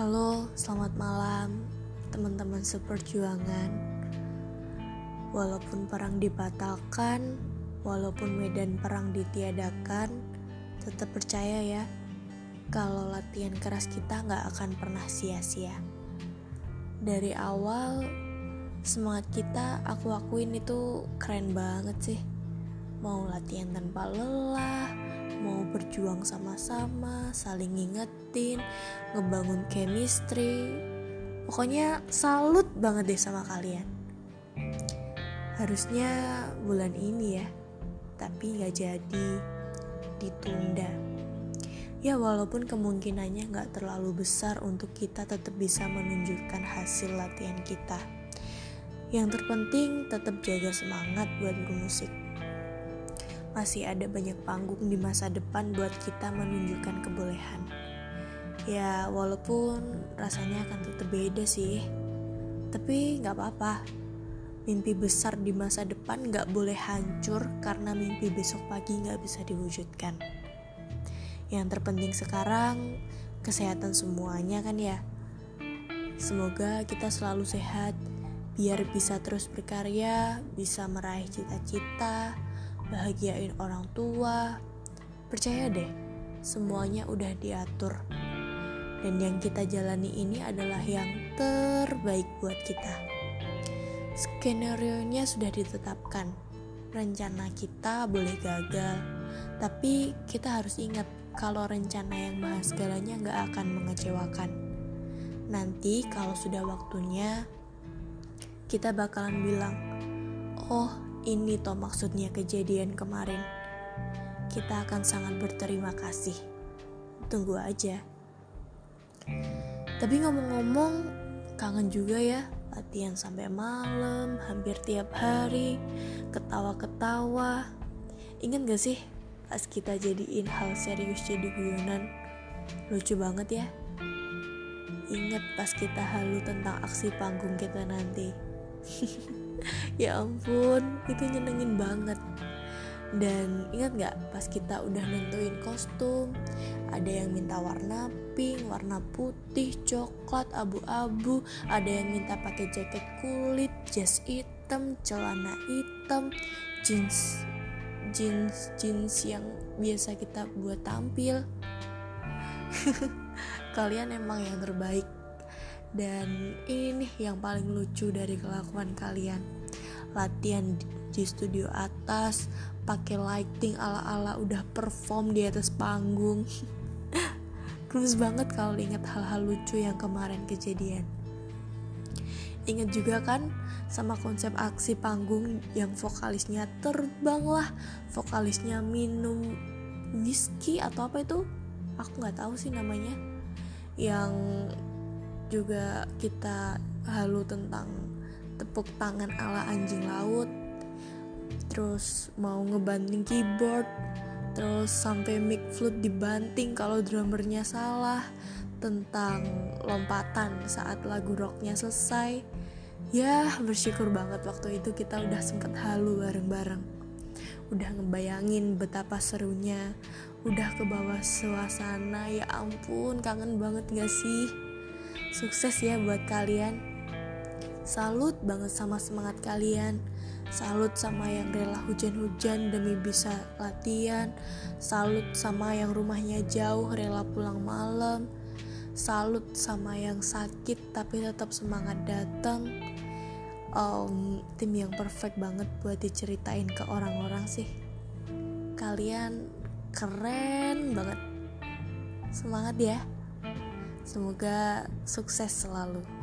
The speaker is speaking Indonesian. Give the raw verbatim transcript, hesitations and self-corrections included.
Halo, selamat malam teman-teman seperjuangan. Walaupun perang dibatalkan, walaupun medan perang ditiadakan, tetap percaya ya, kalau latihan keras kita gak akan pernah sia-sia. Dari awal, semangat kita aku akuin itu keren banget sih. Mau latihan tanpa lelah, mau berjuang sama-sama, saling ngingetin, ngebangun chemistry. Pokoknya salut banget deh sama kalian. Harusnya bulan ini ya, tapi gak jadi, ditunda. Ya walaupun kemungkinannya gak terlalu besar untuk kita tetap bisa menunjukkan hasil latihan kita. Yang terpenting tetap jaga semangat buat bermusik. Masih ada banyak panggung di masa depan buat kita menunjukkan kebolehan. Ya walaupun rasanya akan tetap beda sih, tapi gak apa-apa. Mimpi besar di masa depan gak boleh hancur karena mimpi besok pagi gak bisa diwujudkan. Yang terpenting sekarang kesehatan semuanya kan ya. Semoga kita selalu sehat, biar bisa terus berkarya, bisa meraih cita-cita, bahagiain orang tua. Percaya deh, semuanya udah diatur. Dan yang kita jalani ini adalah yang terbaik buat kita. Skenario-nya sudah ditetapkan. Rencana kita boleh gagal, tapi kita harus ingat kalau rencana yang maha segalanya gak akan mengecewakan. Nanti kalau sudah waktunya, kita bakalan bilang, "Oh, ini toh maksudnya kejadian kemarin." Kita akan sangat berterima kasih. Tunggu aja. Tapi ngomong-ngomong, kangen juga ya. Latihan sampai malam, hampir tiap hari, ketawa-ketawa. Ingat gak sih pas kita jadiin hal serius jadi guyonan? Lucu banget ya. Ingat pas kita halu tentang aksi panggung kita nanti. Ya ampun, itu nyenengin banget. Dan ingat gak pas kita udah nentuin kostum, ada yang minta warna pink, warna putih, coklat, abu-abu, ada yang minta pakai jaket kulit, jas hitam, celana hitam, jeans jeans jeans yang biasa kita buat tampil. Kalian emang yang terbaik. Dan ini nih yang paling lucu dari kelakuan kalian. Latihan di studio atas, pakai lighting ala-ala udah perform di atas panggung. Gemes banget kalau ingat hal-hal lucu yang kemarin kejadian. Ingat juga kan sama konsep aksi panggung yang vokalisnya terbang lah, vokalisnya minum whisky atau apa itu? Aku nggak tahu sih namanya. Yang juga kita halu tentang tepuk tangan ala anjing laut, terus mau ngebanting keyboard, terus sampai mic flute dibanting kalau drummernya salah, tentang lompatan saat lagu rocknya selesai. Ya bersyukur banget waktu itu kita udah sempet halu bareng-bareng, udah ngebayangin betapa serunya, udah kebawa suasana. Ya ampun, kangen banget gak sih? Sukses ya buat kalian. Salut banget sama semangat kalian. Salut sama yang rela hujan-hujan demi bisa latihan. Salut sama yang rumahnya jauh rela pulang malam. Salut sama yang sakit tapi tetap semangat datang. um, Tim yang perfect banget buat diceritain ke orang-orang sih. Kalian keren banget. Semangat ya. Semoga sukses selalu.